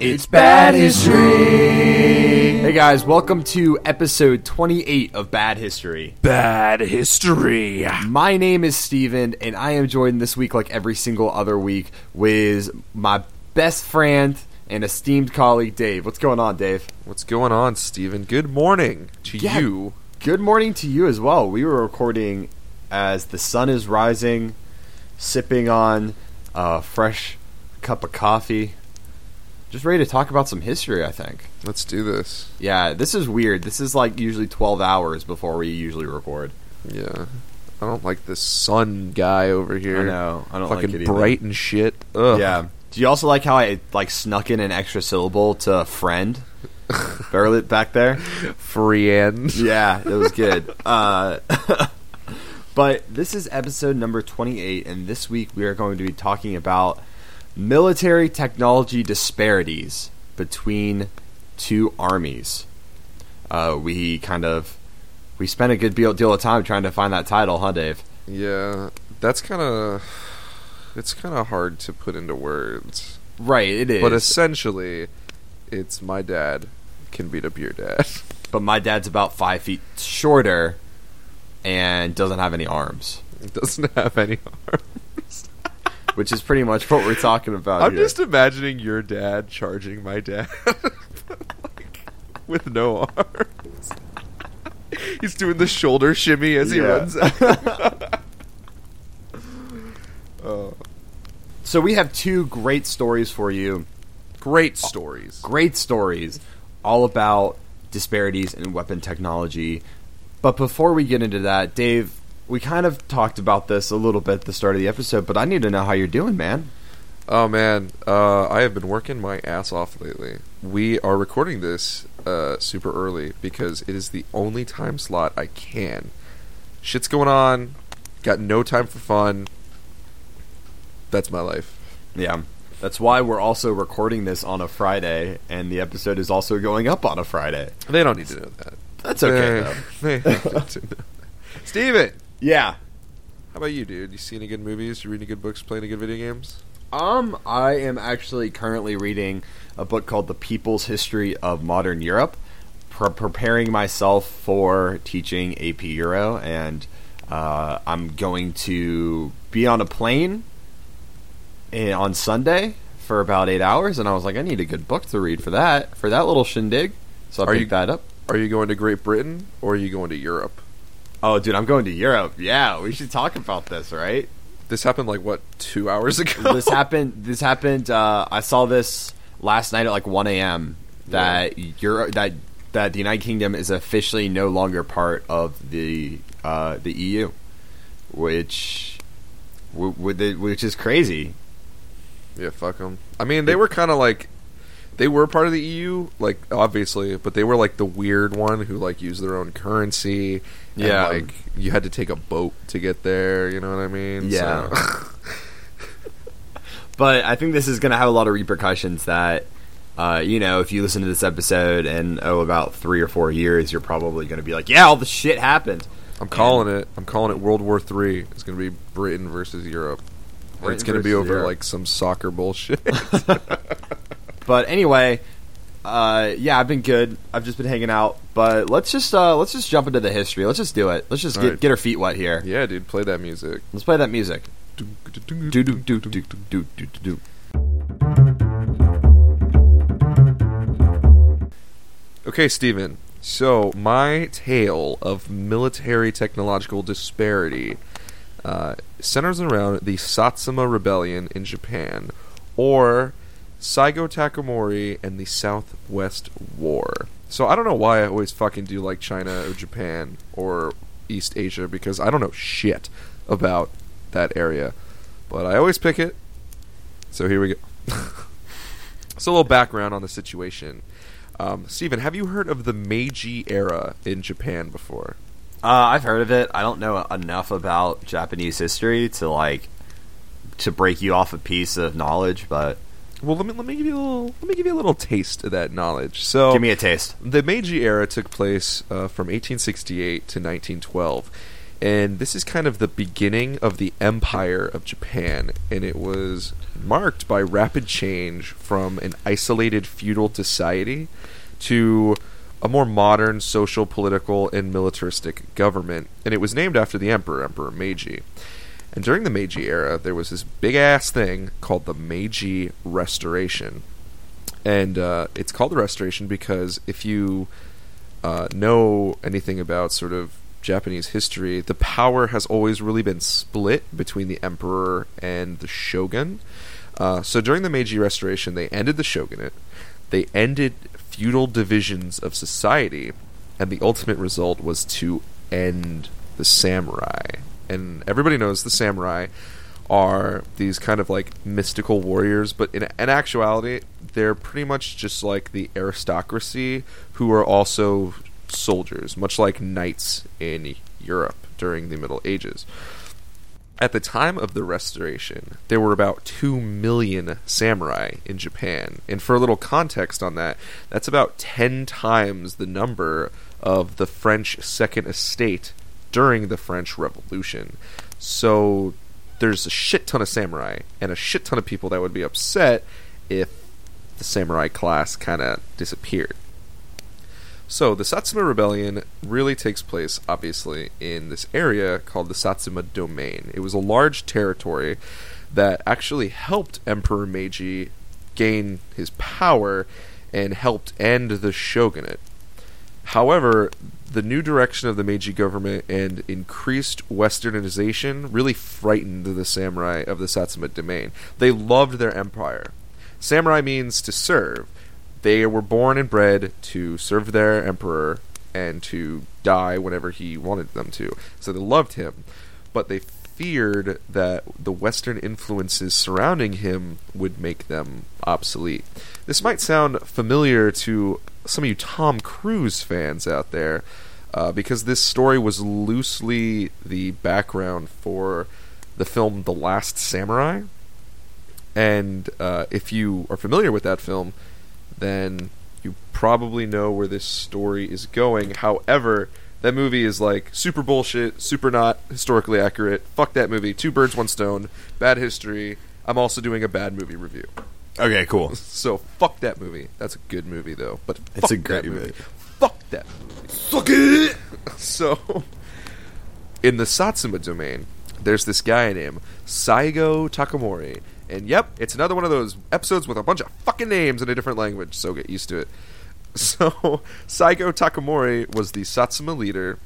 It's Bad History! Hey guys, welcome to episode 28 of Bad History. Bad History! My name is Steven, and I am joined this week, like every single other week, with my best friend and esteemed colleague, Dave. What's going on, Dave? What's going on, Steven? Good morning to you. Good morning to you as well. We were recording as the sun is rising, sipping on a fresh cup of coffee. Just ready to talk about some history, I think. Let's do this. Yeah, this is weird. This is like usually 12 hours before we usually record. Yeah. I don't like this sun guy over here. I know. I don't like it either. Fucking bright and shit. Ugh. Yeah. Do you also like how I like snuck in an extra syllable to friend? Barlet back there? Friend. Yeah, it was good. But this is episode number 28, and this week we are going to be talking about military technology disparities between two armies. We spent a good deal of time trying to find that title, huh, Dave? Yeah, that's it's kind of hard to put into words. Right, it is. But essentially, it's my dad can beat up your dad. But my dad's about 5 feet shorter and doesn't have any arms. Which is pretty much what we're talking about. I'm just imagining your dad charging my dad with no arms. He's doing the shoulder shimmy as he runs out. Oh. So we have two great stories for you. Great stories all about disparities in weapon technology. But before we get into that, Dave, we kind of talked about this a little bit at the start of the episode, but I need to know how you're doing, man. Oh, man. I have been working my ass off lately. We are recording this super early because it is the only time slot I can. Shit's going on. Got no time for fun. That's my life. Yeah. That's why we're also recording this on a Friday, and the episode is also going up on a Friday. They don't need to know that. That's okay, though. They have to know that. Steven! Yeah. How about you, dude? You seen any good movies? You reading good books? Playing any good video games? I am actually currently reading a book called The People's History of Modern Europe, preparing myself for teaching AP Euro, and I'm going to be on a plane on Sunday for about 8 hours, and I was like, I need a good book to read for that little shindig, so I picked that up. Are you going to Great Britain, or are you going to Europe? Oh, dude, I'm going to Europe. Yeah, we should talk about this, right? This happened, 2 hours ago? I saw this last night at, 1 a.m., that the United Kingdom is officially no longer part of the EU, which is crazy. Yeah, fuck them. I mean, they were kind of, they were part of the EU, obviously, but they were, the weird one who, used their own currency. Yeah. And, you had to take a boat to get there, you know what I mean? Yeah. So. But I think this is going to have a lot of repercussions that, if you listen to this episode and, about 3 or 4 years, you're probably going to be like, yeah, all the shit happened. I'm calling it World War III. It's going to be Britain versus Europe. Or it's going to be over, some soccer bullshit. But anyway, I've been good. I've just been hanging out. But let's just jump into the history. Let's just do it. Let's just get our feet wet here. Yeah, dude, play that music. Let's play that music. Okay, Steven. So my tale of military technological disparity centers around the Satsuma Rebellion in Japan, or Saigo Takamori and the Southwest War. So I don't know why I always fucking do China or Japan or East Asia, because I don't know shit about that area. But I always pick it. So here we go. So a little background on the situation. Steven, have you heard of the Meiji era in Japan before? I've heard of it. I don't know enough about Japanese history to break you off a piece of knowledge, but... Well, let me give you a little taste of that knowledge. So, give me a taste. The Meiji era took place from 1868 to 1912. And this is kind of the beginning of the Empire of Japan, and it was marked by rapid change from an isolated feudal society to a more modern social, political, and militaristic government. And it was named after the emperor, Emperor Meiji. And during the Meiji era, there was this big-ass thing called the Meiji Restoration. And it's called the Restoration because if you know anything about sort of Japanese history, the power has always really been split between the emperor and the shogun. So during the Meiji Restoration, they ended the shogunate, they ended feudal divisions of society, and the ultimate result was to end the samurai. And everybody knows the samurai are these kind of like mystical warriors, but in actuality, they're pretty much just like the aristocracy who are also soldiers, much like knights in Europe during the Middle Ages. At the time of the Restoration, there were about 2 million samurai in Japan. And for a little context on that, that's about 10 times the number of the French Second Estate during the French Revolution. So there's a shit ton of samurai and a shit ton of people that would be upset if the samurai class kind of disappeared. So, the Satsuma Rebellion really takes place, obviously, in this area called the Satsuma Domain. It was a large territory that actually helped Emperor Meiji gain his power and helped end the shogunate. However, the new direction of the Meiji government and increased westernization really frightened the samurai of the Satsuma Domain. They loved their empire. Samurai means to serve. They were born and bred to serve their emperor and to die whenever he wanted them to. So they loved him, but they feared that the Western influences surrounding him would make them obsolete. This might sound familiar to some of you Tom Cruise fans out there, because this story was loosely the background for the film The Last Samurai. And if you are familiar with that film, then you probably know where this story is going. However, that movie is like super bullshit, super not historically accurate. Fuck that movie. Two birds, one stone. Bad history. I'm also doing a bad movie review. Okay, cool. So fuck that movie. That's a good movie, though. But fuck it's a great movie. Fuck that movie. Fuck it! So, in the Satsuma Domain, there's this guy named Saigo Takamori. And yep, it's another one of those episodes with a bunch of fucking names in a different language, so get used to it. So, Saigo Takamori was the Satsuma leader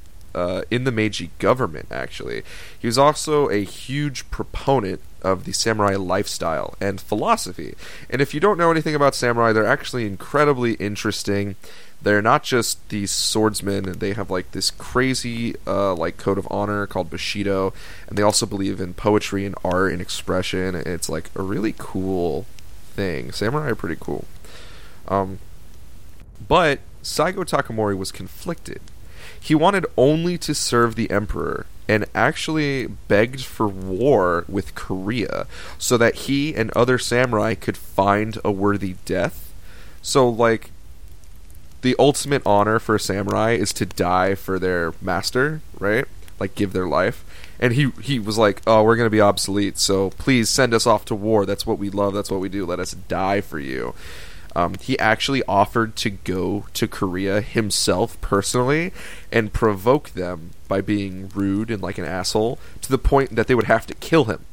in the Meiji government, actually. He was also a huge proponent of the samurai lifestyle and philosophy. And if you don't know anything about samurai, they're actually incredibly interesting. They're not just these swordsmen. They have like this crazy like code of honor called Bushido, and they also believe in poetry and art and expression. And it's like a really cool thing. Samurai are pretty cool. But Saigo Takamori was conflicted. He wanted only to serve the emperor and actually begged for war with Korea so that he and other samurai could find a worthy death. So like, the ultimate honor for a samurai is to die for their master, right? Like, give their life. And he was like, oh, we're going to be obsolete, so please send us off to war. That's what we love. That's what we do. Let us die for you. He actually offered to go to Korea himself personally and provoke them by being rude and like an asshole to the point that they would have to kill him.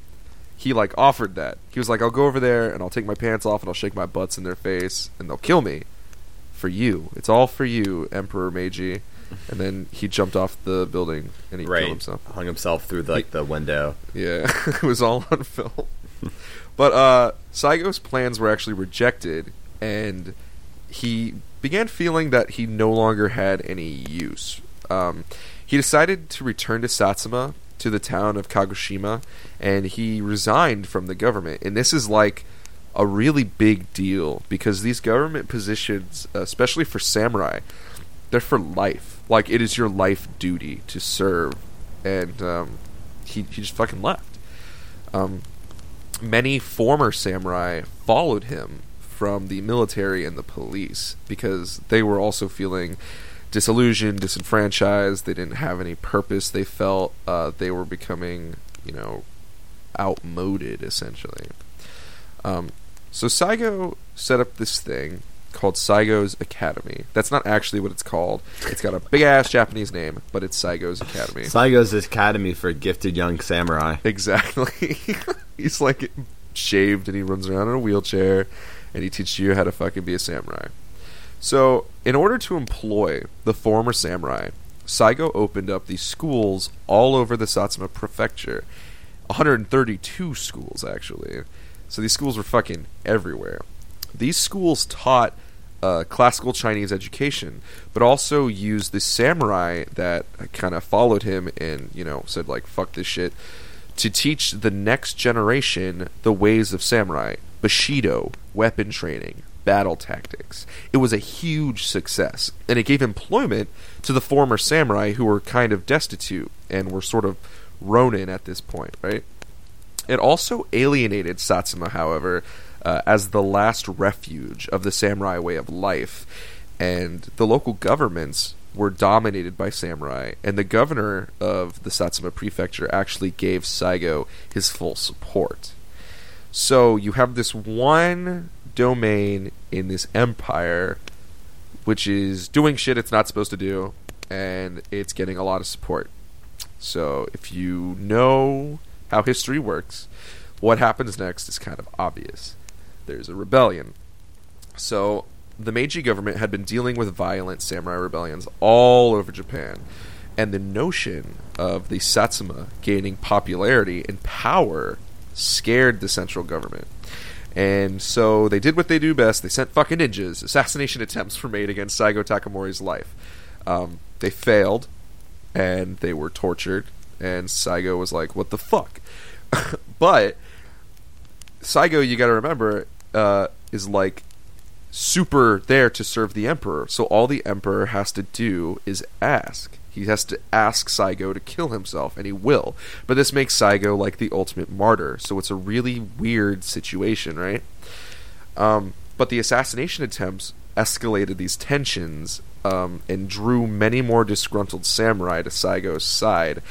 He, like, offered that. He was like, I'll go over there, and I'll take my pants off, and I'll shake my butts in their face, and they'll kill me. For you. It's all for you, Emperor Meiji. And then he jumped off the building and he killed himself. Hung himself through the window. Yeah, it was all on film. But Saigo's plans were actually rejected, and he began feeling that he no longer had any use. He decided to return to Satsuma, to the town of Kagoshima, and he resigned from the government. And this is like a really big deal, because these government positions, especially for samurai, they're for life. Like, it is your life duty to serve. And he just fucking left. Many former samurai followed him from the military and the police because they were also feeling disillusioned, disenfranchised. They didn't have any purpose. They felt they were becoming, you know, outmoded, essentially. So Saigo set up this thing called Saigo's Academy. That's not actually what it's called. It's got a big-ass Japanese name, but it's Saigo's Academy. Saigo's Academy for gifted young samurai. Exactly. He's, like, shaved, and he runs around in a wheelchair, and he teaches you how to fucking be a samurai. So, in order to employ the former samurai, Saigo opened up these schools all over the Satsuma Prefecture. 132 schools, actually. So these schools were fucking everywhere. These schools taught classical Chinese education, but also used the samurai that kind of followed him and, you know, said, like, fuck this shit, to teach the next generation the ways of samurai. Bushido, weapon training, battle tactics. It was a huge success, and it gave employment to the former samurai who were kind of destitute and were sort of ronin at this point, right? It also alienated Satsuma, however, as the last refuge of the samurai way of life, and the local governments were dominated by samurai, and the governor of the Satsuma Prefecture actually gave Saigo his full support. So you have this one domain in this empire which is doing shit it's not supposed to do, and it's getting a lot of support. So if you know how history works, what happens next is kind of obvious. There's a rebellion. So the Meiji government had been dealing with violent samurai rebellions all over Japan, and the notion of the Satsuma gaining popularity and power scared the central government. And so they did what they do best. They sent fucking ninjas. Assassination attempts were made against Saigo Takamori's life. They failed, and they were tortured, and Saigo was like, what the fuck? But Saigo, you gotta remember, is like super there to serve the emperor. So all the emperor has to do is ask. He has to ask Saigo to kill himself, and he will. But this makes Saigo like the ultimate martyr. So it's a really weird situation, right? But the assassination attempts escalated these tensions and drew many more disgruntled samurai to Saigo's side.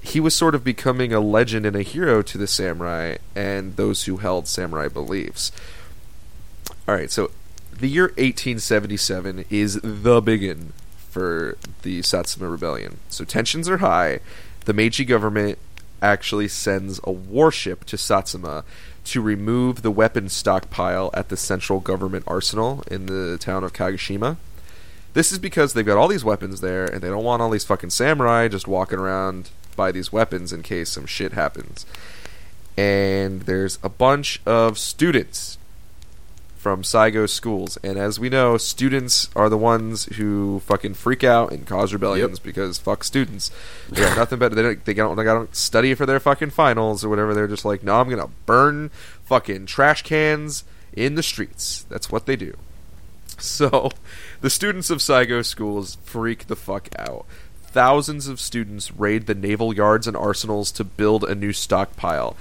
He was sort of becoming a legend and a hero to the samurai and those who held samurai beliefs. Alright, so the year 1877 is the biggin for the Satsuma Rebellion. So tensions are high. The Meiji government actually sends a warship to Satsuma to remove the weapon stockpile at the central government arsenal in the town of Kagoshima. This is because they've got all these weapons there, and they don't want all these fucking samurai just walking around by these weapons in case some shit happens. And there's a bunch of students from Saigo's schools, and as we know, students are the ones who fucking freak out and cause rebellions. Yep. Because fuck students. They got nothing better. They don't study for their fucking finals or whatever. They're just like, no, I'm gonna burn fucking trash cans in the streets. That's what they do. So the students of Saigo's schools freak the fuck out. Thousands of students raid the naval yards and arsenals to build a new stockpile.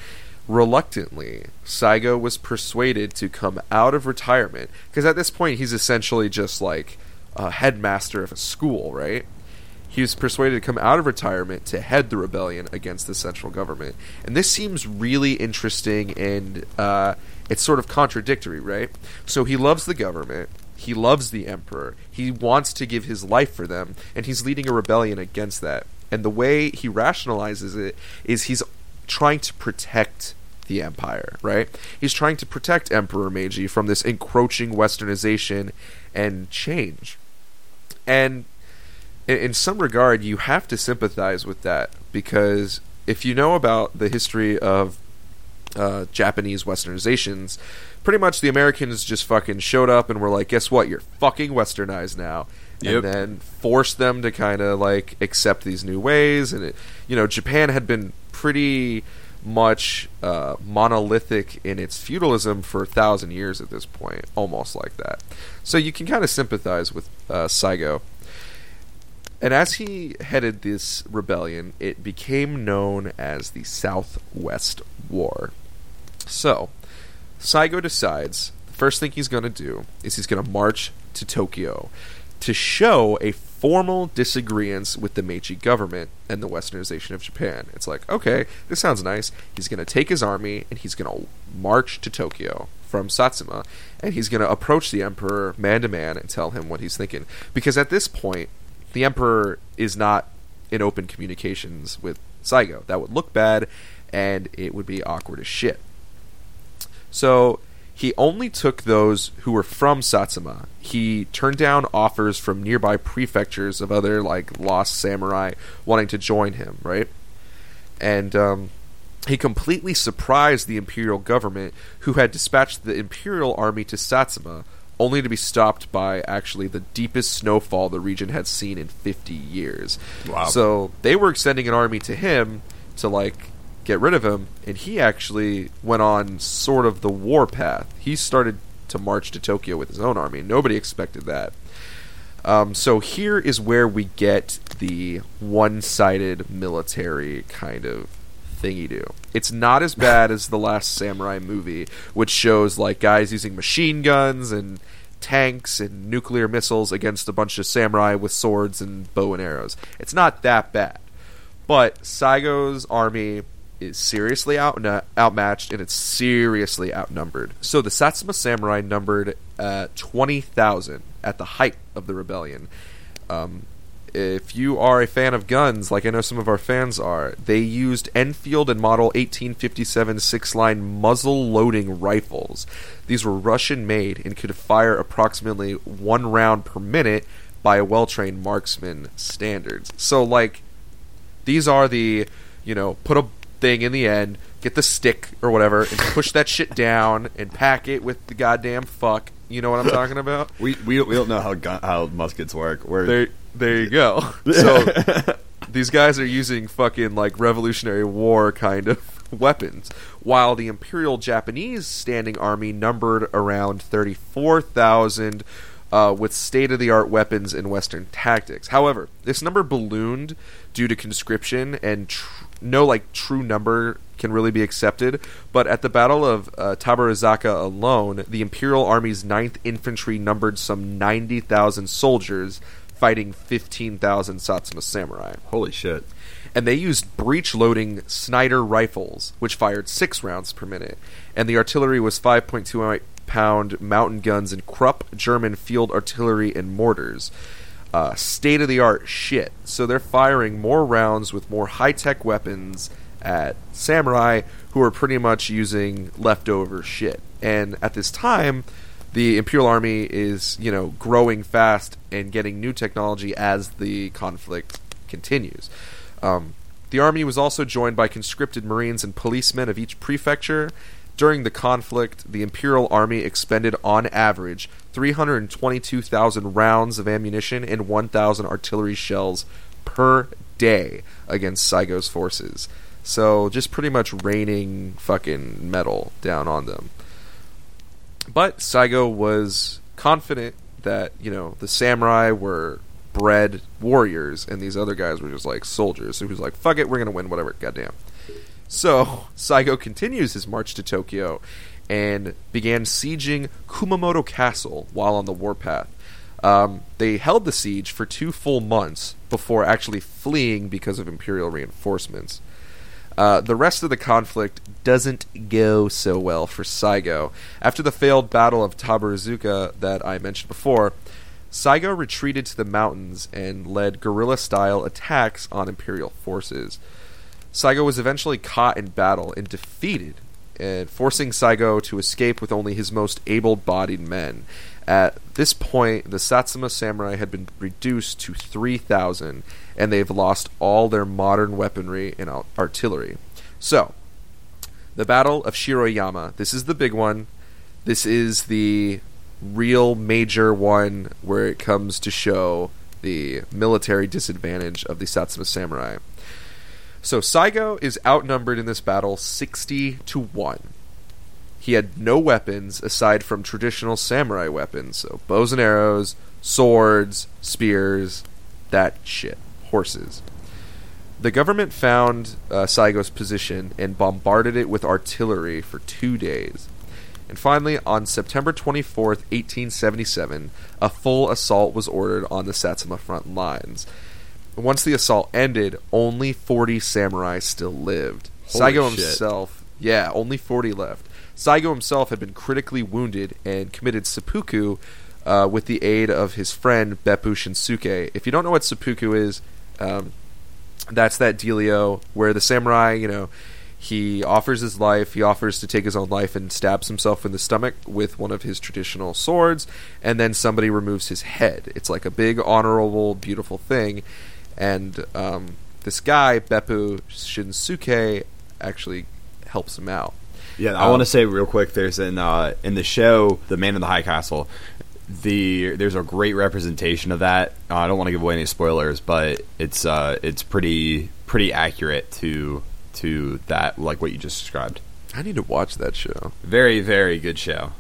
Reluctantly, Saigo was persuaded to come out of retirement, because at this point he's essentially just like a headmaster of a school, right? He was persuaded to come out of retirement to head the rebellion against the central government. And this seems really interesting, and it's sort of contradictory, right? So he loves the government. He loves the emperor. He wants to give his life for them, and he's leading a rebellion against that. And the way he rationalizes it is he's trying to protect the empire, right? He's trying to protect Emperor Meiji from this encroaching westernization and change. And in some regard, you have to sympathize with that, because if you know about the history of Japanese westernizations, pretty much the Americans just fucking showed up and were like, guess what, you're fucking westernized now. Yep. And then forced them to kind of like accept these new ways. And it, you know, Japan had been pretty much monolithic in its feudalism for 1,000 years at this point, almost like that. So you can kind of sympathize with Saigo. And as he headed this rebellion, it became known as the Southwest War. So Saigo decides the first thing he's going to do is he's going to march to Tokyo to show a formal disagreements with the Meiji government and the westernization of Japan. It's like, okay, this sounds nice. He's going to take his army and he's going to march to Tokyo from Satsuma, and he's going to approach the emperor man to man and tell him what he's thinking. Because at this point, the emperor is not in open communications with Saigo. That would look bad, and it would be awkward as shit. So he only took those who were from Satsuma. He turned down offers from nearby prefectures of other, like, lost samurai wanting to join him, right? And he completely surprised the imperial government, who had dispatched the imperial army to Satsuma, only to be stopped by actually the deepest snowfall the region had seen in 50 years. Wow. So they were extending an army to him to, like, get rid of him, and he actually went on sort of the war path. He started to march to Tokyo with his own army. Nobody expected that. So here is where we get the one-sided military kind of thingy-do. It's not as bad as The Last Samurai movie, which shows, like, guys using machine guns and tanks and nuclear missiles against a bunch of samurai with swords and bow and arrows. It's not that bad. But Saigo's army is seriously outmatched, and it's seriously outnumbered. So the Satsuma samurai numbered 20,000 at the height of the rebellion. If you are a fan of guns, like I know some of our fans are, they used Enfield and Model 1857 six-line muzzle-loading rifles. These were Russian-made and could fire approximately one round per minute by a well-trained marksman standards. So, like, these are the, you know, put a thing in the end, get the stick or whatever, and push that shit down and pack it with the goddamn fuck. You know what I'm talking about? We don't know how muskets work. There you go. So these guys are using fucking, like, Revolutionary War kind of weapons, while the Imperial Japanese standing army numbered around 34,000 with state-of-the-art weapons and Western tactics. However, this number ballooned due to conscription, and no true number can really be accepted, but at the Battle of Tabaruzaka alone, the Imperial Army's 9th Infantry numbered some 90,000 soldiers, fighting 15,000 Satsuma samurai. Holy shit. And they used breech-loading Snider rifles, which fired 6 rounds per minute. And the artillery was 5.2-pound mountain guns and Krupp German field artillery and mortars. State-of-the-art shit. So they're firing more rounds with more high-tech weapons at samurai, who are pretty much using leftover shit. And at this time, the Imperial Army is, you know, growing fast and getting new technology as the conflict continues. The army was also joined by conscripted Marines and policemen of each prefecture. During the conflict, the Imperial Army expended, on average, 322,000 rounds of ammunition and 1,000 artillery shells per day against Saigo's forces. So just pretty much raining fucking metal down on them. But Saigo was confident that, you know, the samurai were bred warriors, and these other guys were just, like, soldiers. So he was like, fuck it, we're going to win, whatever, goddamn. So Saigo continues his march to Tokyo and began sieging Kumamoto Castle while on the warpath. They held the siege for 2 full months before actually fleeing because of imperial reinforcements. The rest of the conflict doesn't go so well for Saigo. After the failed battle of Tabaruzaka that I mentioned before, Saigo retreated to the mountains and led guerrilla-style attacks on imperial forces. Saigo was eventually caught in battle and defeated, and forcing Saigo to escape with only his most able-bodied men. At this point, the Satsuma samurai had been reduced to 3,000, and they've lost all their modern weaponry and artillery. So, the Battle of Shiroyama. This is the big one. This is the real major one where it comes to show the military disadvantage of the Satsuma samurai. So, Saigo is outnumbered in this battle 60-1. He had no weapons aside from traditional samurai weapons. So, bows and arrows, swords, spears, that shit. Horses. The government found Saigo's position and bombarded it with artillery for 2 days. And finally, on September 24th, 1877, a full assault was ordered on the Satsuma front lines. Once the assault ended, only 40 samurai still lived. Saigo himself... Yeah, only 40 left. Saigo himself had been critically wounded and committed seppuku with the aid of his friend Beppu Shinsuke. If you don't know what seppuku is, that's that dealio where the samurai, you know, he offers his life, he offers to take his own life and stabs himself in the stomach with one of his traditional swords, and then somebody removes his head. It's like a big, honorable, beautiful thing. And this guy, Beppu Shinsuke, actually helps him out. Yeah, I want to say real quick, there's in the show, The Man in the High Castle, there's a great representation of that. I don't want to give away any spoilers, but it's pretty accurate to that, like what you just described. I need to watch that show. Very, very good show.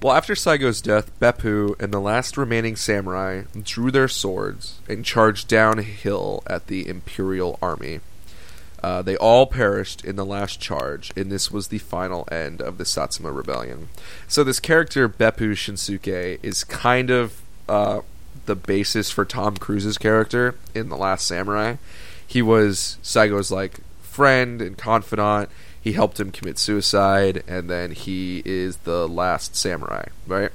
Well, after Saigo's death, Beppu and the last remaining samurai drew their swords and charged downhill at the Imperial Army. They all perished in the last charge, and this was the final end of the Satsuma Rebellion. So this character, Beppu Shinsuke, is kind of the basis for Tom Cruise's character in The Last Samurai. He was Saigo's, like, friend and confidant. He helped him commit suicide, and then he is the last samurai, right?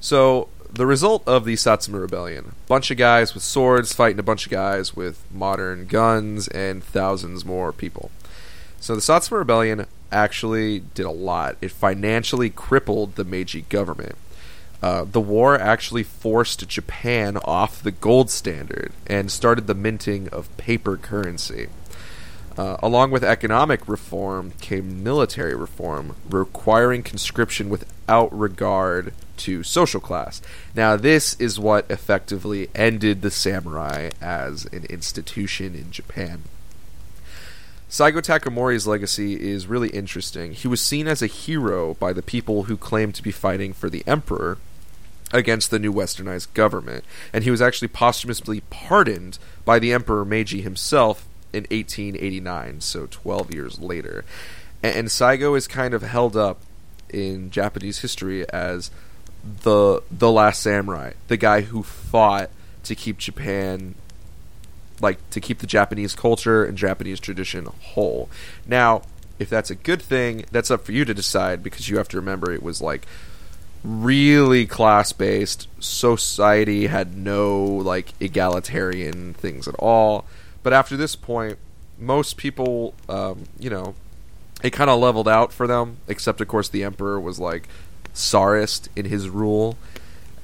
So... the result of the Satsuma Rebellion, bunch of guys with swords fighting a bunch of guys with modern guns and thousands more people. So the Satsuma Rebellion actually did a lot. It financially crippled the Meiji government. The war actually forced Japan off the gold standard and started the minting of paper currency. Along with economic reform came military reform, requiring conscription without regard to social class. Now, this is what effectively ended the samurai as an institution in Japan. Saigo Takamori's legacy is really interesting. He was seen as a hero by the people who claimed to be fighting for the emperor against the new westernized government, and he was actually posthumously pardoned by the Emperor Meiji himself in 1889, so 12 years later. And Saigo is kind of held up in Japanese history as the last samurai, the guy who fought to keep Japan, like, to keep the Japanese culture and Japanese tradition whole. Now, if that's a good thing, that's up for you to decide, because you have to remember it was, like, really class-based. Society had no, like, egalitarian things at all. But after this point, most people, you know, it kind of leveled out for them. Except, of course, the emperor was, like, czarist in his rule.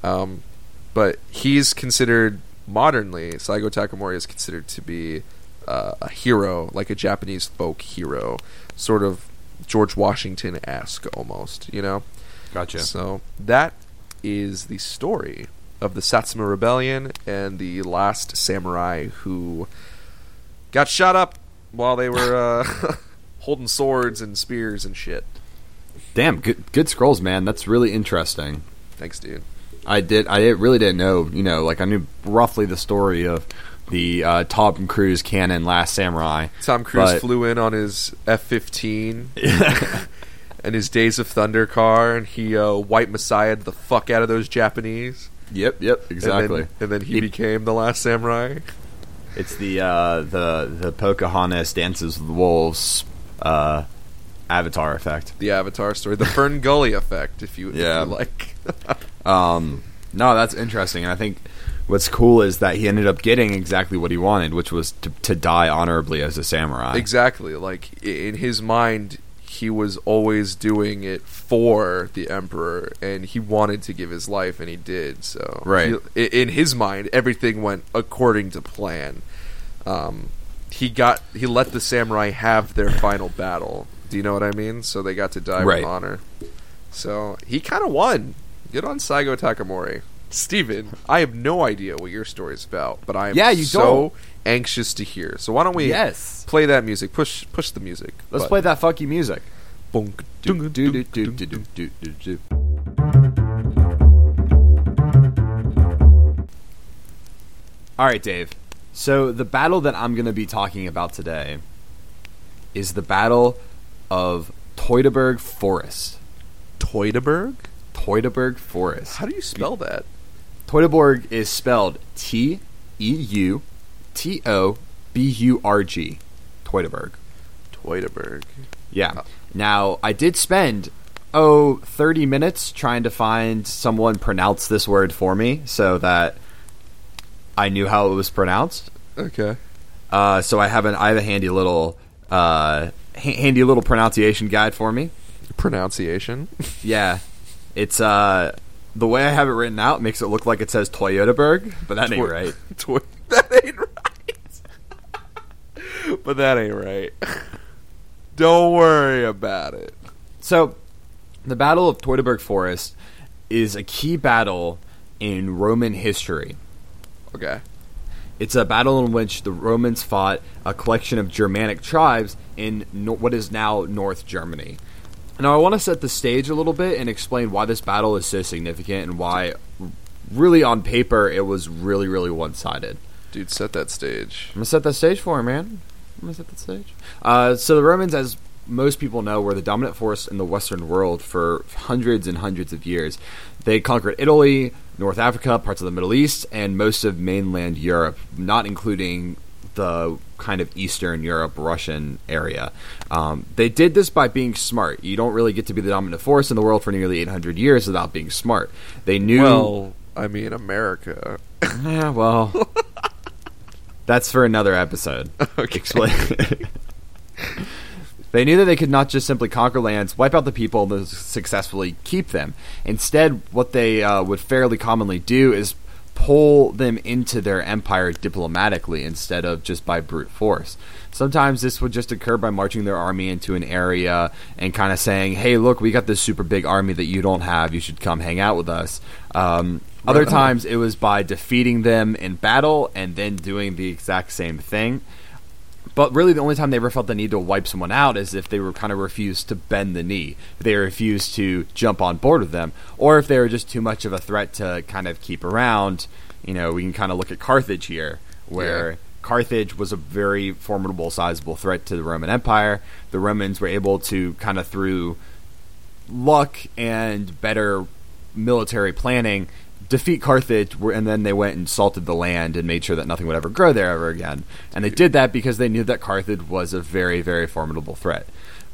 But he's considered, modernly, Saigo Takamori is considered to be a hero, like a Japanese folk hero. Sort of George Washington-esque, almost, you know? Gotcha. So that is the story of the Satsuma Rebellion and the last samurai who... got shot up while they were holding swords and spears and shit. Damn, good scrolls, man. That's really interesting. Thanks, dude. I really didn't know. You know, like, I knew roughly the story of the Tom Cruise canon Last Samurai. Tom Cruise flew in on his F-15 and his Days of Thunder car, and he white messiahed the fuck out of those Japanese. Yep, exactly. And then he became the Last Samurai. It's the Pocahontas Dances with the Wolves Avatar effect. The Avatar story. The Ferngully effect, if you like. No, that's interesting. And I think what's cool is that he ended up getting exactly what he wanted, which was to die honorably as a samurai. Exactly. Like, in his mind, he was always doing it for the emperor, and he wanted to give his life, and he did. So, right. In his mind, everything went according to plan. He let the samurai have their final battle. Do you know what I mean? So they got to die with honor. So he kind of won. Good on Saigo Takamori. Steven, I have no idea what your story's about, but I am anxious to hear. So why don't we play that music? Push the music. Let's play that funky music. Bonk. Doo doo doo doo doo doo doo. All right, Dave. So the battle that I'm going to be talking about today is the Battle of Teutoburg Forest. Teutoburg? Teutoburg Forest. How do you spell that? Teutoburg is spelled Teutoburg. Teutoburg. Teutoburg. Yeah. Oh. Now, I did spend 30 minutes trying to find someone pronounce this word for me so that I knew how it was pronounced. Okay. So I have a handy little pronunciation guide for me. Pronunciation? Yeah. It's the way I have it written out makes it look like it says Toyotaburg, but that ain't right. That ain't right. But that ain't right. Don't worry about it. So, the Battle of Teutoburg Forest is a key battle in Roman history. Okay. It's a battle in which the Romans fought a collection of Germanic tribes in what is now North Germany. Now, I want to set the stage a little bit and explain why this battle is so significant and why, really, on paper, it was really, really one-sided. Dude, set that stage. I'm going to set that stage for him, man. I'm going to set that stage. So the Romans, as most people know, were the dominant force in the Western world for hundreds and hundreds of years. They conquered Italy, North Africa, parts of the Middle East, and most of mainland Europe, not including the kind of Eastern Europe, Russian area. They did this by being smart. You don't really get to be the dominant force in the world for nearly 800 years without being smart. They knew... Well, I mean, America. Yeah, well... That's for another episode. Okay. Explain. They knew that they could not just simply conquer lands, wipe out the people, and successfully keep them. Instead, what they would fairly commonly do is pull them into their empire diplomatically instead of just by brute force. Sometimes this would just occur by marching their army into an area and kind of saying, hey, look, we got this super big army that you don't have. You should come hang out with us. Other times it was by defeating them in battle and then doing the exact same thing. But really, the only time they ever felt the need to wipe someone out is if they were kind of refused to bend the knee, if they refused to jump on board with them, or if they were just too much of a threat to kind of keep around. You know, we can kind of look at Carthage here, where Carthage was a very formidable, sizable threat to the Roman Empire. The Romans were able to kind of, through luck and better military planning, defeat Carthage, and then they went and salted the land and made sure that nothing would ever grow there ever again. And they did that because they knew that Carthage was a very, very formidable threat.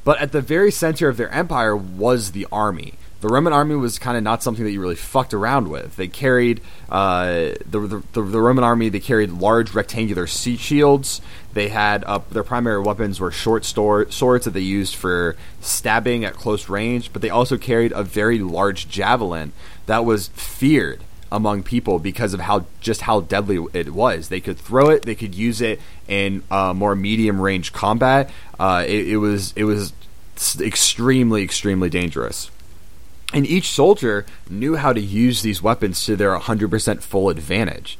But at the very center of their empire was the army. The Roman army was kind of not something that you really fucked around with. They carried the Roman army. They carried large rectangular sea shields. They had their primary weapons were short swords that they used for stabbing at close range. But they also carried a very large javelin that was feared among people because of how deadly it was. They could throw it. They could use it in more medium range combat. It was extremely, extremely dangerous. And each soldier knew how to use these weapons to their 100% full advantage.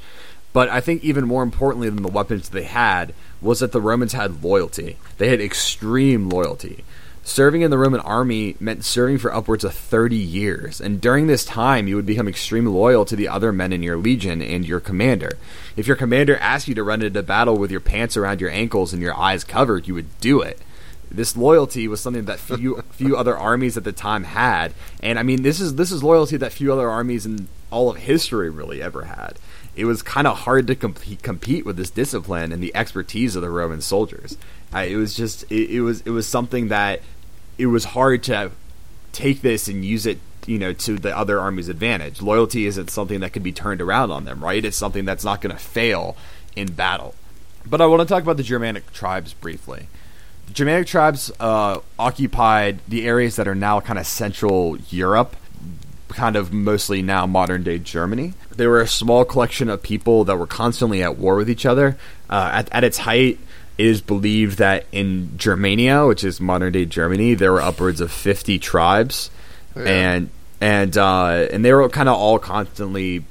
But I think even more importantly than the weapons they had was that the Romans had loyalty. They had extreme loyalty. Serving in the Roman army meant serving for upwards of 30 years. And during this time, you would become extremely loyal to the other men in your legion and your commander. If your commander asked you to run into battle with your pants around your ankles and your eyes covered, you would do it. This loyalty was something that few other armies at the time had. And, I mean, this is loyalty that few other armies in all of history really ever had. It was kind of hard to compete with this discipline and the expertise of the Roman soldiers. It was something that it was hard to take this and use it, you know, to the other army's advantage. Loyalty isn't something that can be turned around on them, right? It's something that's not going to fail in battle. But I want to talk about the Germanic tribes briefly. The Germanic tribes occupied the areas that are now kind of central Europe, kind of mostly now modern-day Germany. They were a small collection of people that were constantly at war with each other. At its height, it is believed that in Germania, which is modern-day Germany, there were upwards of 50 tribes, and they were kind of all constantly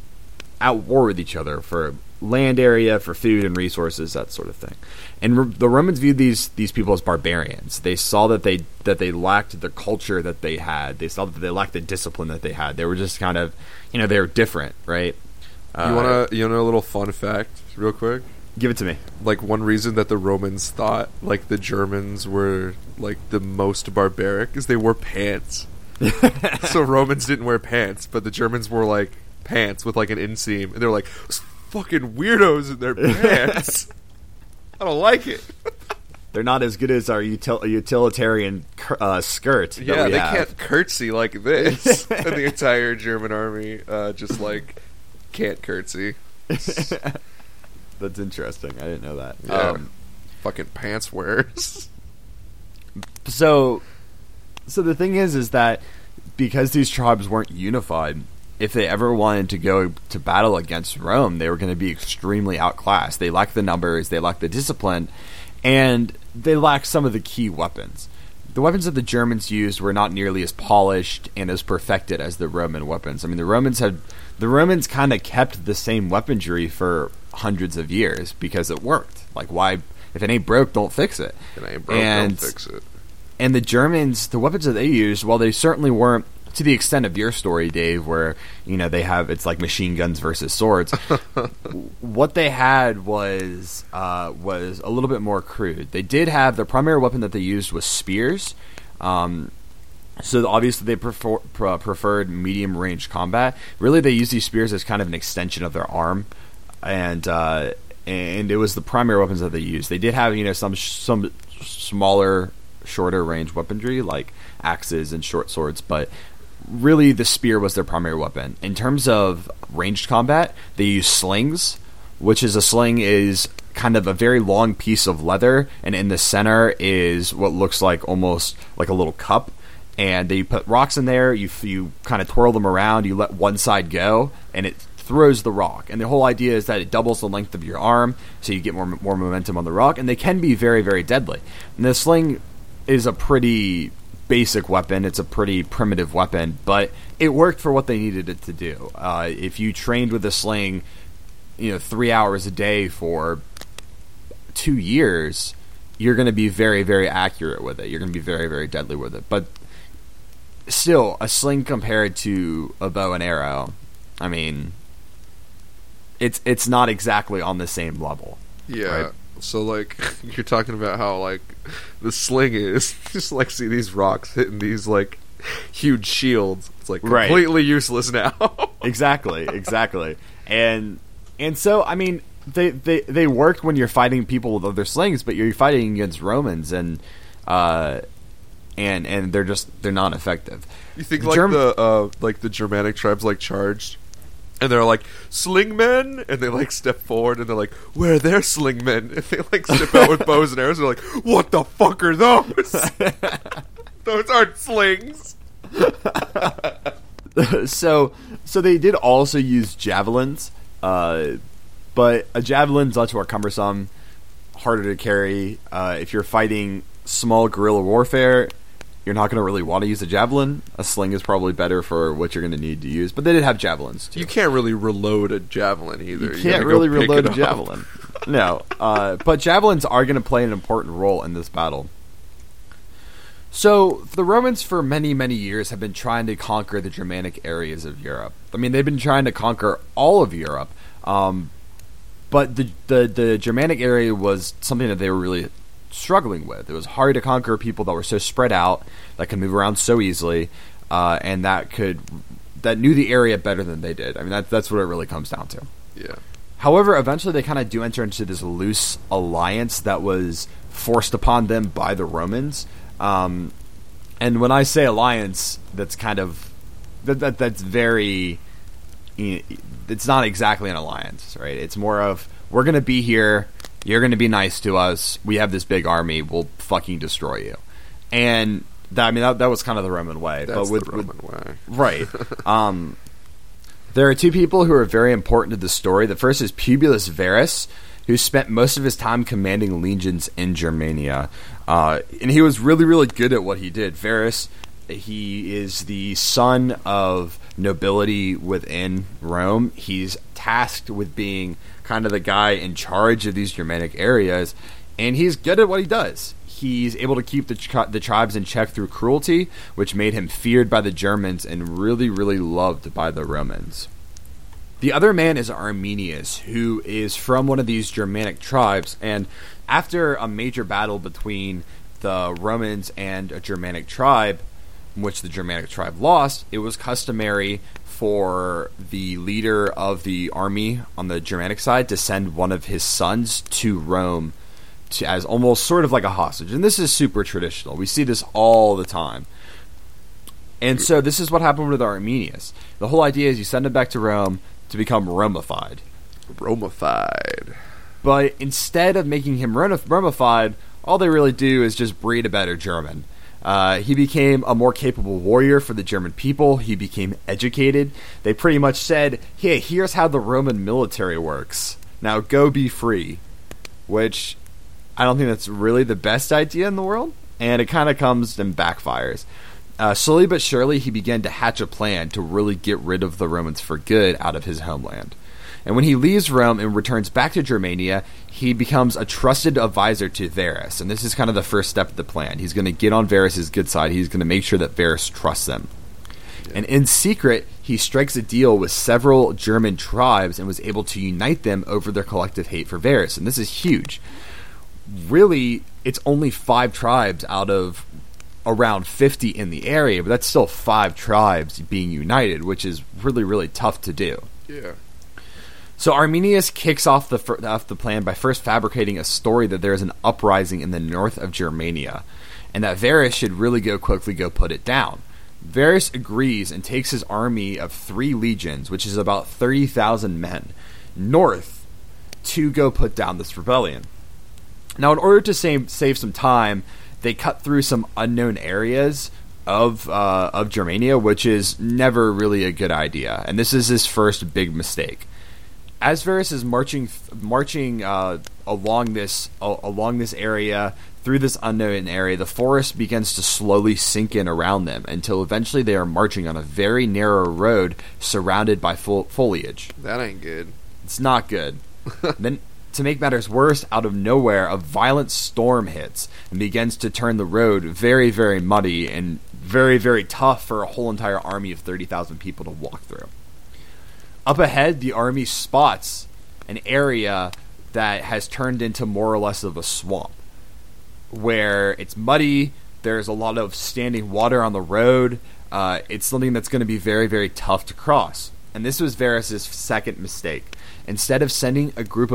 at war with each other for land area, for food and resources, that sort of thing. And the Romans viewed these people as barbarians. They saw that they lacked the culture that they had. They saw that they lacked the discipline that they had. They were just kind of, you know, they were different, right? You want to know a little fun fact real quick? Give it to me. Like, one reason that the Romans thought, like, the Germans were, like, the most barbaric is they wore pants. So Romans didn't wear pants, but the Germans wore, like, pants with, like, an inseam. And they're like, fucking weirdos in their pants. I don't like it. They're not as good as our utilitarian skirt. Yeah, they can't curtsy like this. And the entire German army just, like, can't curtsy. That's interesting. I didn't know that. Yeah. Fucking pants wears. So the thing is that because these tribes weren't unified, if they ever wanted to go to battle against Rome, they were going to be extremely outclassed. They lacked the numbers, they lacked the discipline, and they lacked some of the key weapons. The weapons that the Germans used were not nearly as polished and as perfected as the Roman weapons. I mean, the Romans kind of kept the same weaponry for hundreds of years because it worked. Like, why? If it ain't broke, don't fix it. If it ain't broke, don't fix it. And the Germans, the weapons that they used, well, they certainly weren't to the extent of your story, Dave, where, you know, they have, it's like machine guns versus swords. What they had was a little bit more crude. They did have, their primary weapon that they used was spears. So obviously they preferred medium range combat. Really, they used these spears as kind of an extension of their arm, and it was the primary weapons that they used. They did have, you know, some smaller, shorter range weaponry like axes and short swords, but really the spear was their primary weapon. In terms of ranged combat, they use slings, which is kind of a very long piece of leather, and in the center is what looks like almost like a little cup, and they put rocks in there. You kind of twirl them around, you let one side go, and it throws the rock, and the whole idea is that it doubles the length of your arm, so you get more momentum on the rock, and they can be very, very deadly. And the sling is a pretty basic weapon. It's a pretty primitive weapon, but it worked for what they needed it to do. If you trained with a sling, you know, 3 hours a day for 2 years, you're going to be very, very accurate with it. You're going to be very, very deadly with it. But still, a sling compared to a bow and arrow, I mean, it's not exactly on the same level. Yeah. Right? So, like, you're talking about how, like, the sling is just, like, see these rocks hitting these, like, huge shields. It's, like, completely useless now. Exactly. And so, I mean, they work when you're fighting people with other slings, but you're fighting against Romans, and they're not effective. You think, like, the Germanic tribes, like, charged? And they're like, slingmen? And they, like, step forward, and they're like, where are their slingmen? And they, like, step out with bows and arrows, and they're like, what the fuck are those? Those aren't slings. So they did also use javelins, but a javelin's much more cumbersome, harder to carry. If you're fighting small guerrilla warfare, you're not going to really want to use a javelin. A sling is probably better for what you're going to need to use. But they did have javelins, too. You can't really reload a javelin, either. You can't really reload a javelin. No. But javelins are going to play an important role in this battle. So, the Romans for many, many years have been trying to conquer the Germanic areas of Europe. I mean, they've been trying to conquer all of Europe. But the Germanic area was something that they were really struggling with. It was hard to conquer people that were so spread out, that could move around so easily, and that knew the area better than they did. I mean, that's what it really comes down to. Yeah. However, eventually they kind of do enter into this loose alliance that was forced upon them by the Romans. And when I say alliance, that's kind of that's very, you know, it's not exactly an alliance, right? It's more of, we're going to be here. You're going to be nice to us. We have this big army. We'll fucking destroy you. And that was kind of the Roman way. That's the Roman way. Right. There are two people who are very important to the story. The first is Publius Verus, who spent most of his time commanding legions in Germania. And he was really, really good at what he did. Verus, he is the son of nobility within Rome. He's tasked with being kind of the guy in charge of these Germanic areas, and he's good at what he does. He's able to keep the tribes in check through cruelty, which made him feared by the Germans and really, really loved by the Romans. The other man is Arminius, who is from one of these Germanic tribes, and after a major battle between the Romans and a Germanic tribe, in which the Germanic tribe lost, it was customary for the leader of the army on the Germanic side to send one of his sons to Rome as almost sort of like a hostage. And this is super traditional. We see this all the time. And so this is what happened with Arminius. The whole idea is you send him back to Rome to become Romified. Romified. But instead of making him Romified, all they really do is just breed a better German. He became a more capable warrior for the German people. He became educated. They pretty much said, hey, here's how the Roman military works. Now go be free. Which, I don't think that's really the best idea in the world. And it kind of comes and backfires. Slowly but surely, he began to hatch a plan to really get rid of the Romans for good out of his homeland. And when he leaves Rome and returns back to Germania, he becomes a trusted advisor to Verus. And this is kind of the first step of the plan. He's going to get on Verus's good side. He's going to make sure that Verus trusts him. Yeah. And in secret, he strikes a deal with several German tribes and was able to unite them over their collective hate for Verus. And this is huge. Really, it's only 5 tribes out of around 50 in the area, but that's still 5 tribes being united, which is really, really tough to do. Yeah. So Arminius kicks off the plan by first fabricating a story that there is an uprising in the north of Germania, and that Verus should really quickly go put it down. Verus agrees and takes his army of 3 legions, which is about 30,000 men, north to go put down this rebellion. Now, in order to save some time, they cut through some unknown areas of Germania, which is never really a good idea, and this is his first big mistake. As Verus is marching along this area, through this unknown area, the forest begins to slowly sink in around them until eventually they are marching on a very narrow road surrounded by foliage. That ain't good. It's not good. Then, to make matters worse, out of nowhere, a violent storm hits and begins to turn the road very, very muddy and very, very tough for a whole entire army of 30,000 people to walk through. Up ahead, the army spots an area that has turned into more or less of a swamp, where it's muddy, there's a lot of standing water on the road, it's something that's going to be very, very tough to cross. And this was Verus's second mistake. Instead of sending a group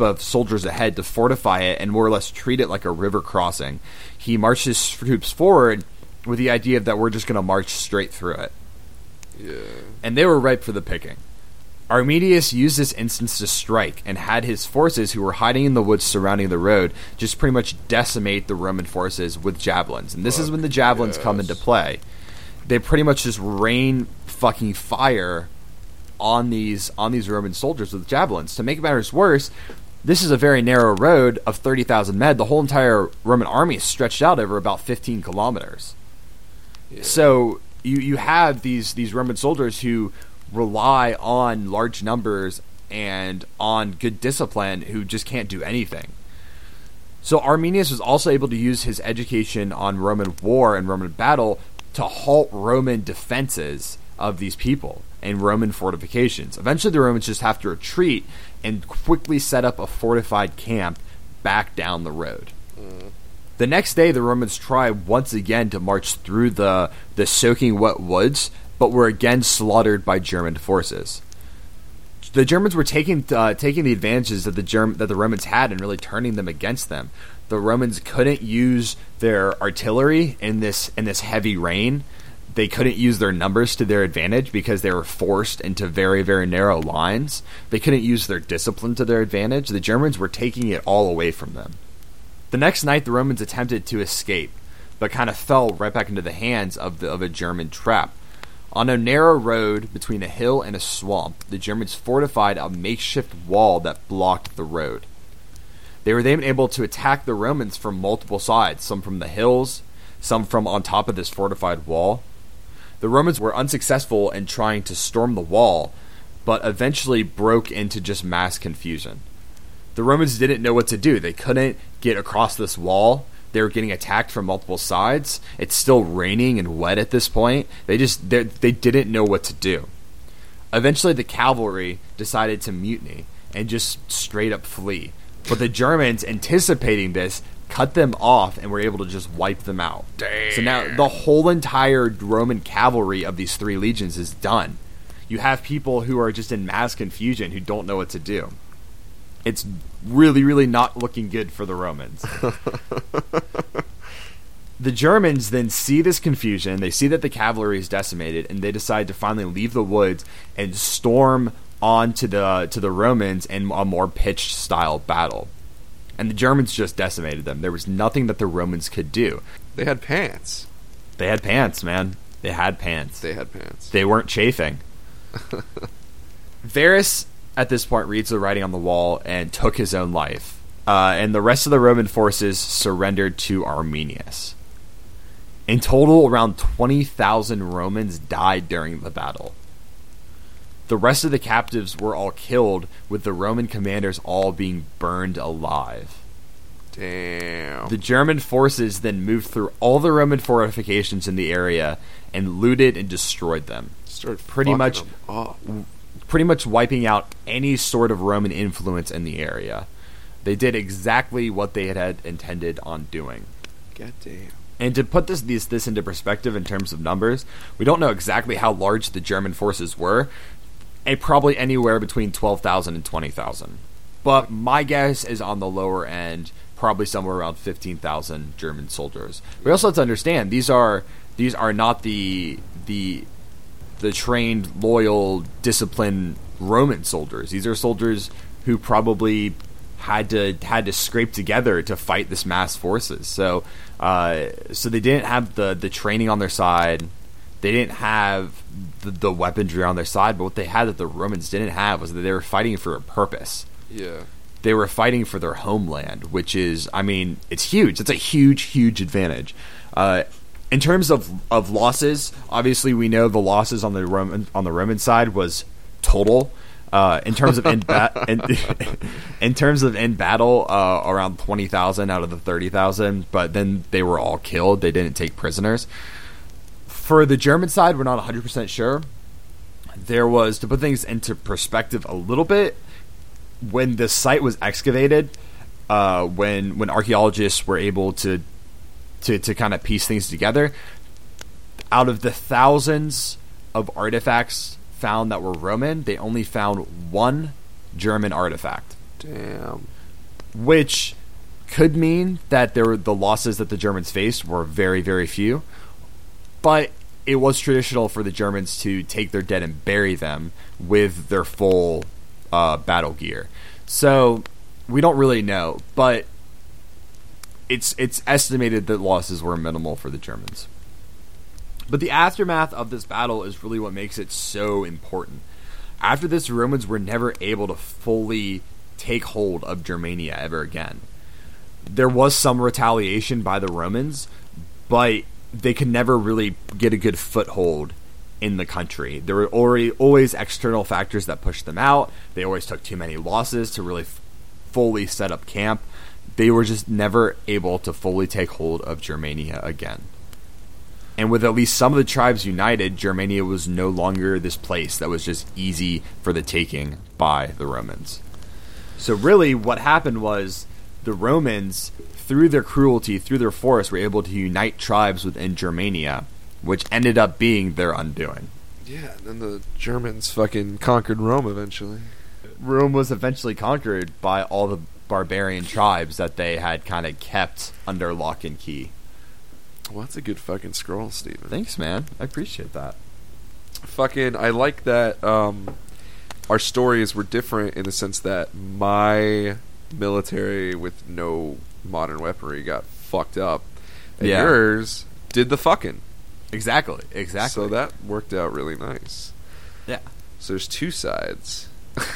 of soldiers ahead to fortify it and more or less treat it like a river crossing, he marched his troops forward with the idea that we're just going to march straight through it. Yeah. And they were ripe for the picking. Arminius used this instance to strike and had his forces, who were hiding in the woods surrounding the road, just pretty much decimate the Roman forces with javelins. And this is when the javelins come into play. They pretty much just rain fucking fire on these Roman soldiers with javelins. To make matters worse, this is a very narrow road of 30,000 men. The whole entire Roman army is stretched out over about 15 kilometers. Yeah. So You have these Roman soldiers who rely on large numbers and on good discipline who just can't do anything. So Arminius was also able to use his education on Roman war and Roman battle to halt Roman defenses of these people and Roman fortifications. Eventually the Romans just have to retreat and quickly set up a fortified camp back down the road. Mm. The next day, the Romans try once again to march through the soaking wet woods, but were again slaughtered by German forces. The Germans were taking the advantages that the Romans had and really turning them against them. The Romans couldn't use their artillery in this heavy rain. They couldn't use their numbers to their advantage because they were forced into very, very narrow lines. They couldn't use their discipline to their advantage. The Germans were taking it all away from them. The next night, the Romans attempted to escape, but kind of fell right back into the hands of a German trap. On a narrow road between a hill and a swamp, the Germans fortified a makeshift wall that blocked the road. They were then able to attack the Romans from multiple sides, some from the hills, some from on top of this fortified wall. The Romans were unsuccessful in trying to storm the wall, but eventually broke into just mass confusion. The Romans didn't know what to do. They couldn't get across this wall. They were getting attacked from multiple sides. It's still raining and wet at this point. They didn't know what to do. Eventually, the cavalry decided to mutiny and just straight up flee. But the Germans, anticipating this, cut them off and were able to just wipe them out. Damn. So now the whole entire Roman cavalry of these three legions is done. You have people who are just in mass confusion who don't know what to do. It's really, really not looking good for the Romans. The Germans then see this confusion. They see that the cavalry is decimated, and they decide to finally leave the woods and storm on to the Romans in a more pitched style battle. And the Germans just decimated them. There was nothing that the Romans could do. They had pants. They had pants, man. They had pants. They had pants. They weren't chafing. Verus, at this point, reads the writing on the wall and took his own life. And the rest of the Roman forces surrendered to Arminius. In total, around 20,000 Romans died during the battle. The rest of the captives were all killed, with the Roman commanders all being burned alive. Damn. The German forces then moved through all the Roman fortifications in the area and looted and destroyed them. Started pretty much wiping out any sort of Roman influence in the area. They did exactly what they had intended on doing. God damn. And to put this into perspective in terms of numbers, we don't know exactly how large the German forces were, and probably anywhere between 12,000 and 20,000. But my guess is on the lower end, probably somewhere around 15,000 German soldiers. We also have to understand these are not the trained, loyal, disciplined Roman soldiers. These are soldiers who probably had to scrape together to fight this mass forces. So they didn't have the training on their side. They didn't have the weaponry on their side. But what they had that the Romans didn't have was that they were fighting for a purpose. Yeah, they were fighting for their homeland, which is, I mean, it's huge. It's a huge, huge advantage. In terms of losses, obviously we know the losses on the Roman side was total. In terms of in battle, around 20,000 out of the 30,000, but then they were all killed. They didn't take prisoners. For the German side, we're not 100% sure. There was, to put things into perspective a little bit, when the site was excavated, when archaeologists were able to kind of piece things together, out of the thousands of artifacts found that were Roman, they only found one German artifact. Damn. Which could mean that the losses that the Germans faced were very, very few, but it was traditional for the Germans to take their dead and bury them with their full battle gear. So we don't really know, but it's estimated that losses were minimal for the Germans. But the aftermath of this battle is really what makes it so important. After this, the Romans were never able to fully take hold of Germania ever again. There was some retaliation by the Romans, but they could never really get a good foothold in the country. There were always external factors that pushed them out. They always took too many losses to really fully set up camp. They were just never able to fully take hold of Germania again. And with at least some of the tribes united, Germania was no longer this place that was just easy for the taking by the Romans. So really what happened was the Romans, through their cruelty, through their force, were able to unite tribes within Germania, which ended up being their undoing. Yeah, and then the Germans fucking conquered Rome eventually. Rome was eventually conquered by all the barbarian tribes that they had kind of kept under lock and key. Well, that's a good fucking scroll, Steven. Thanks, man. I appreciate that. Fucking, I like that our stories were different in the sense that my military with no modern weaponry got fucked up. And yours did the fucking. Exactly. So that worked out really nice. Yeah. So there's two sides.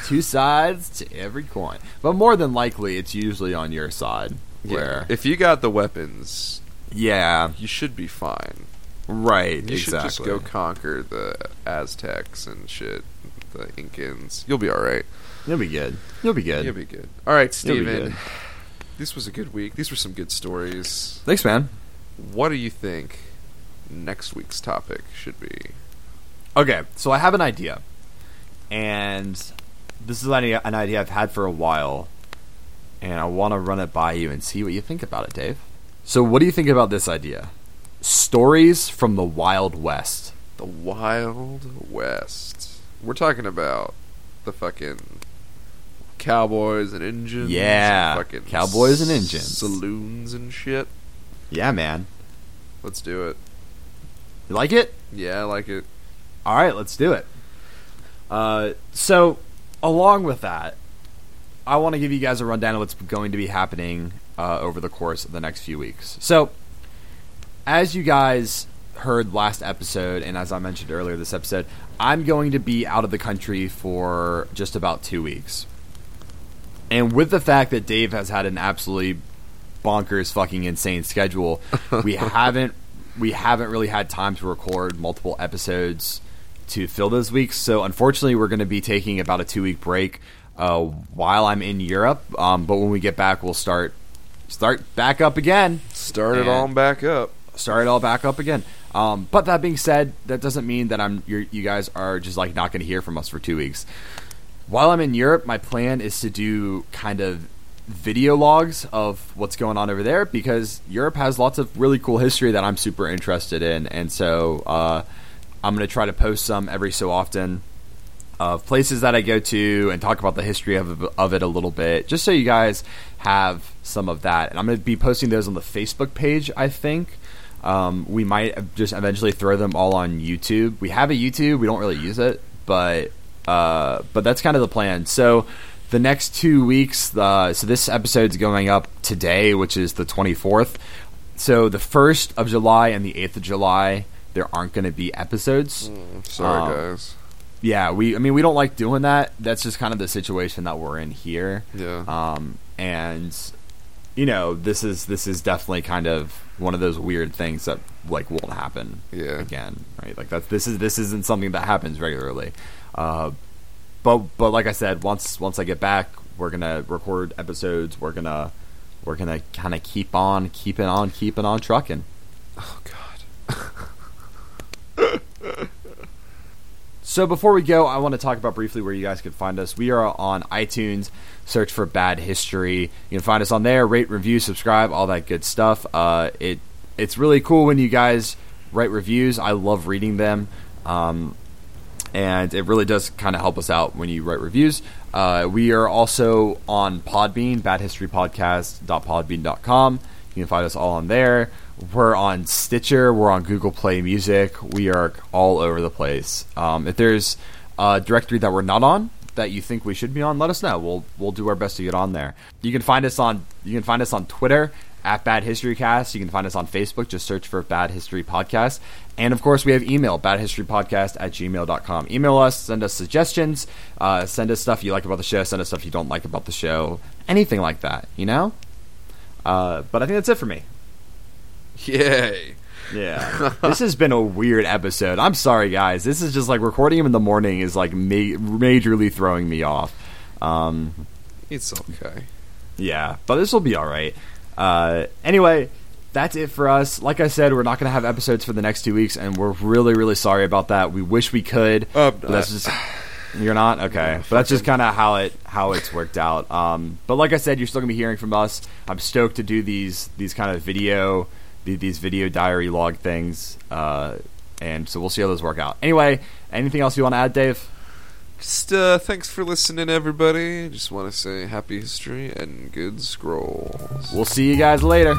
Two sides to every coin. But more than likely, it's usually on your side. Where if you got the weapons... Yeah. You should be fine. Right, exactly. You should just go conquer the Aztecs and shit, the Incans. You'll be alright. You'll be good. Alright, Steven. This was a good week. These were some good stories. Thanks, man. What do you think next week's topic should be? Okay, so I have an idea. And this is an idea I've had for a while, and I want to run it by you and see what you think about it, Dave. So what do you think about this idea? Stories from the Wild West. The Wild West. We're talking about the fucking cowboys and engines. Yeah, and fucking cowboys and engines. Saloons and shit. Yeah, man. Let's do it. You like it? Yeah, I like it. All right, let's do it. So, along with that, I want to give you guys a rundown of what's going to be happening over the course of the next few weeks. So, as you guys heard last episode, and as I mentioned earlier this episode, I'm going to be out of the country for just about 2 weeks. And with the fact that Dave has had an absolutely bonkers fucking insane schedule, we haven't really had time to record multiple episodes to fill those weeks. So unfortunately, we're going to be taking about a 2-week break while I'm in Europe. But when we get back, we'll start back up again. Start it all back up. Start it all back up again. But that being said, that doesn't mean that you guys are just like not going to hear from us for 2 weeks. While I'm in Europe, my plan is to do kind of video logs of what's going on over there, because Europe has lots of really cool history that I'm super interested in. And so I'm going to try to post some every so often of places that I go to and talk about the history of it a little bit, just so you guys have some of that. And I'm going to be posting those on the Facebook page, I think. We might just eventually throw them all on YouTube. We have a YouTube. We don't really use it, but that's kind of the plan. So the next 2 weeks, so this episode's going up today, which is the 24th. So the 1st of July and the 8th of July, there aren't going to be episodes. Sorry, guys. Yeah, we don't like doing that. That's just kind of the situation that we're in here. Yeah. And you know, this is definitely kind of one of those weird things that like won't happen again, right? Like this isn't something that happens regularly. But like I said, once I get back, we're gonna record episodes. We're gonna kind of keep on trucking. Oh God. So before we go, I want to talk about briefly where you guys can find us. We are on iTunes. Search for Bad History. You can find us on there. Rate, review, subscribe, all that good stuff. It's really cool when you guys write reviews. I love reading them. And it really does kind of help us out when you write reviews. We are also on Podbean, badhistorypodcast.podbean.com. You can find us all on there. We're on Stitcher. We're on Google Play Music. We are all over the place. If there's a directory that we're not on that you think we should be on, let us know. We'll do our best to get on there. You can find us on Twitter at Bad History Cast. You can find us on Facebook. Just search for Bad History Podcast. And of course, we have email, badhistorypodcast@gmail.com. Email us, send us suggestions, send us stuff you like about the show, send us stuff you don't like about the show, anything like that, you know? But I think that's it for me. Yay. Yeah. This has been a weird episode. I'm sorry, guys. This is just like recording him in the morning is like majorly throwing me off. It's okay. Yeah, but this will be all right. Anyway, that's it for us. Like I said, we're not going to have episodes for the next 2 weeks, and we're really, really sorry about that. We wish we could. That's just... You're not? Okay. But that's just kind of how it's worked out. But like I said, you're still going to be hearing from us. I'm stoked to do these kind of video... these video diary log things, and so we'll see how those work out. Anyway, anything else you want to add, Dave? Just thanks for listening, everybody. Just want to say happy history and good scrolls. We'll see you guys later.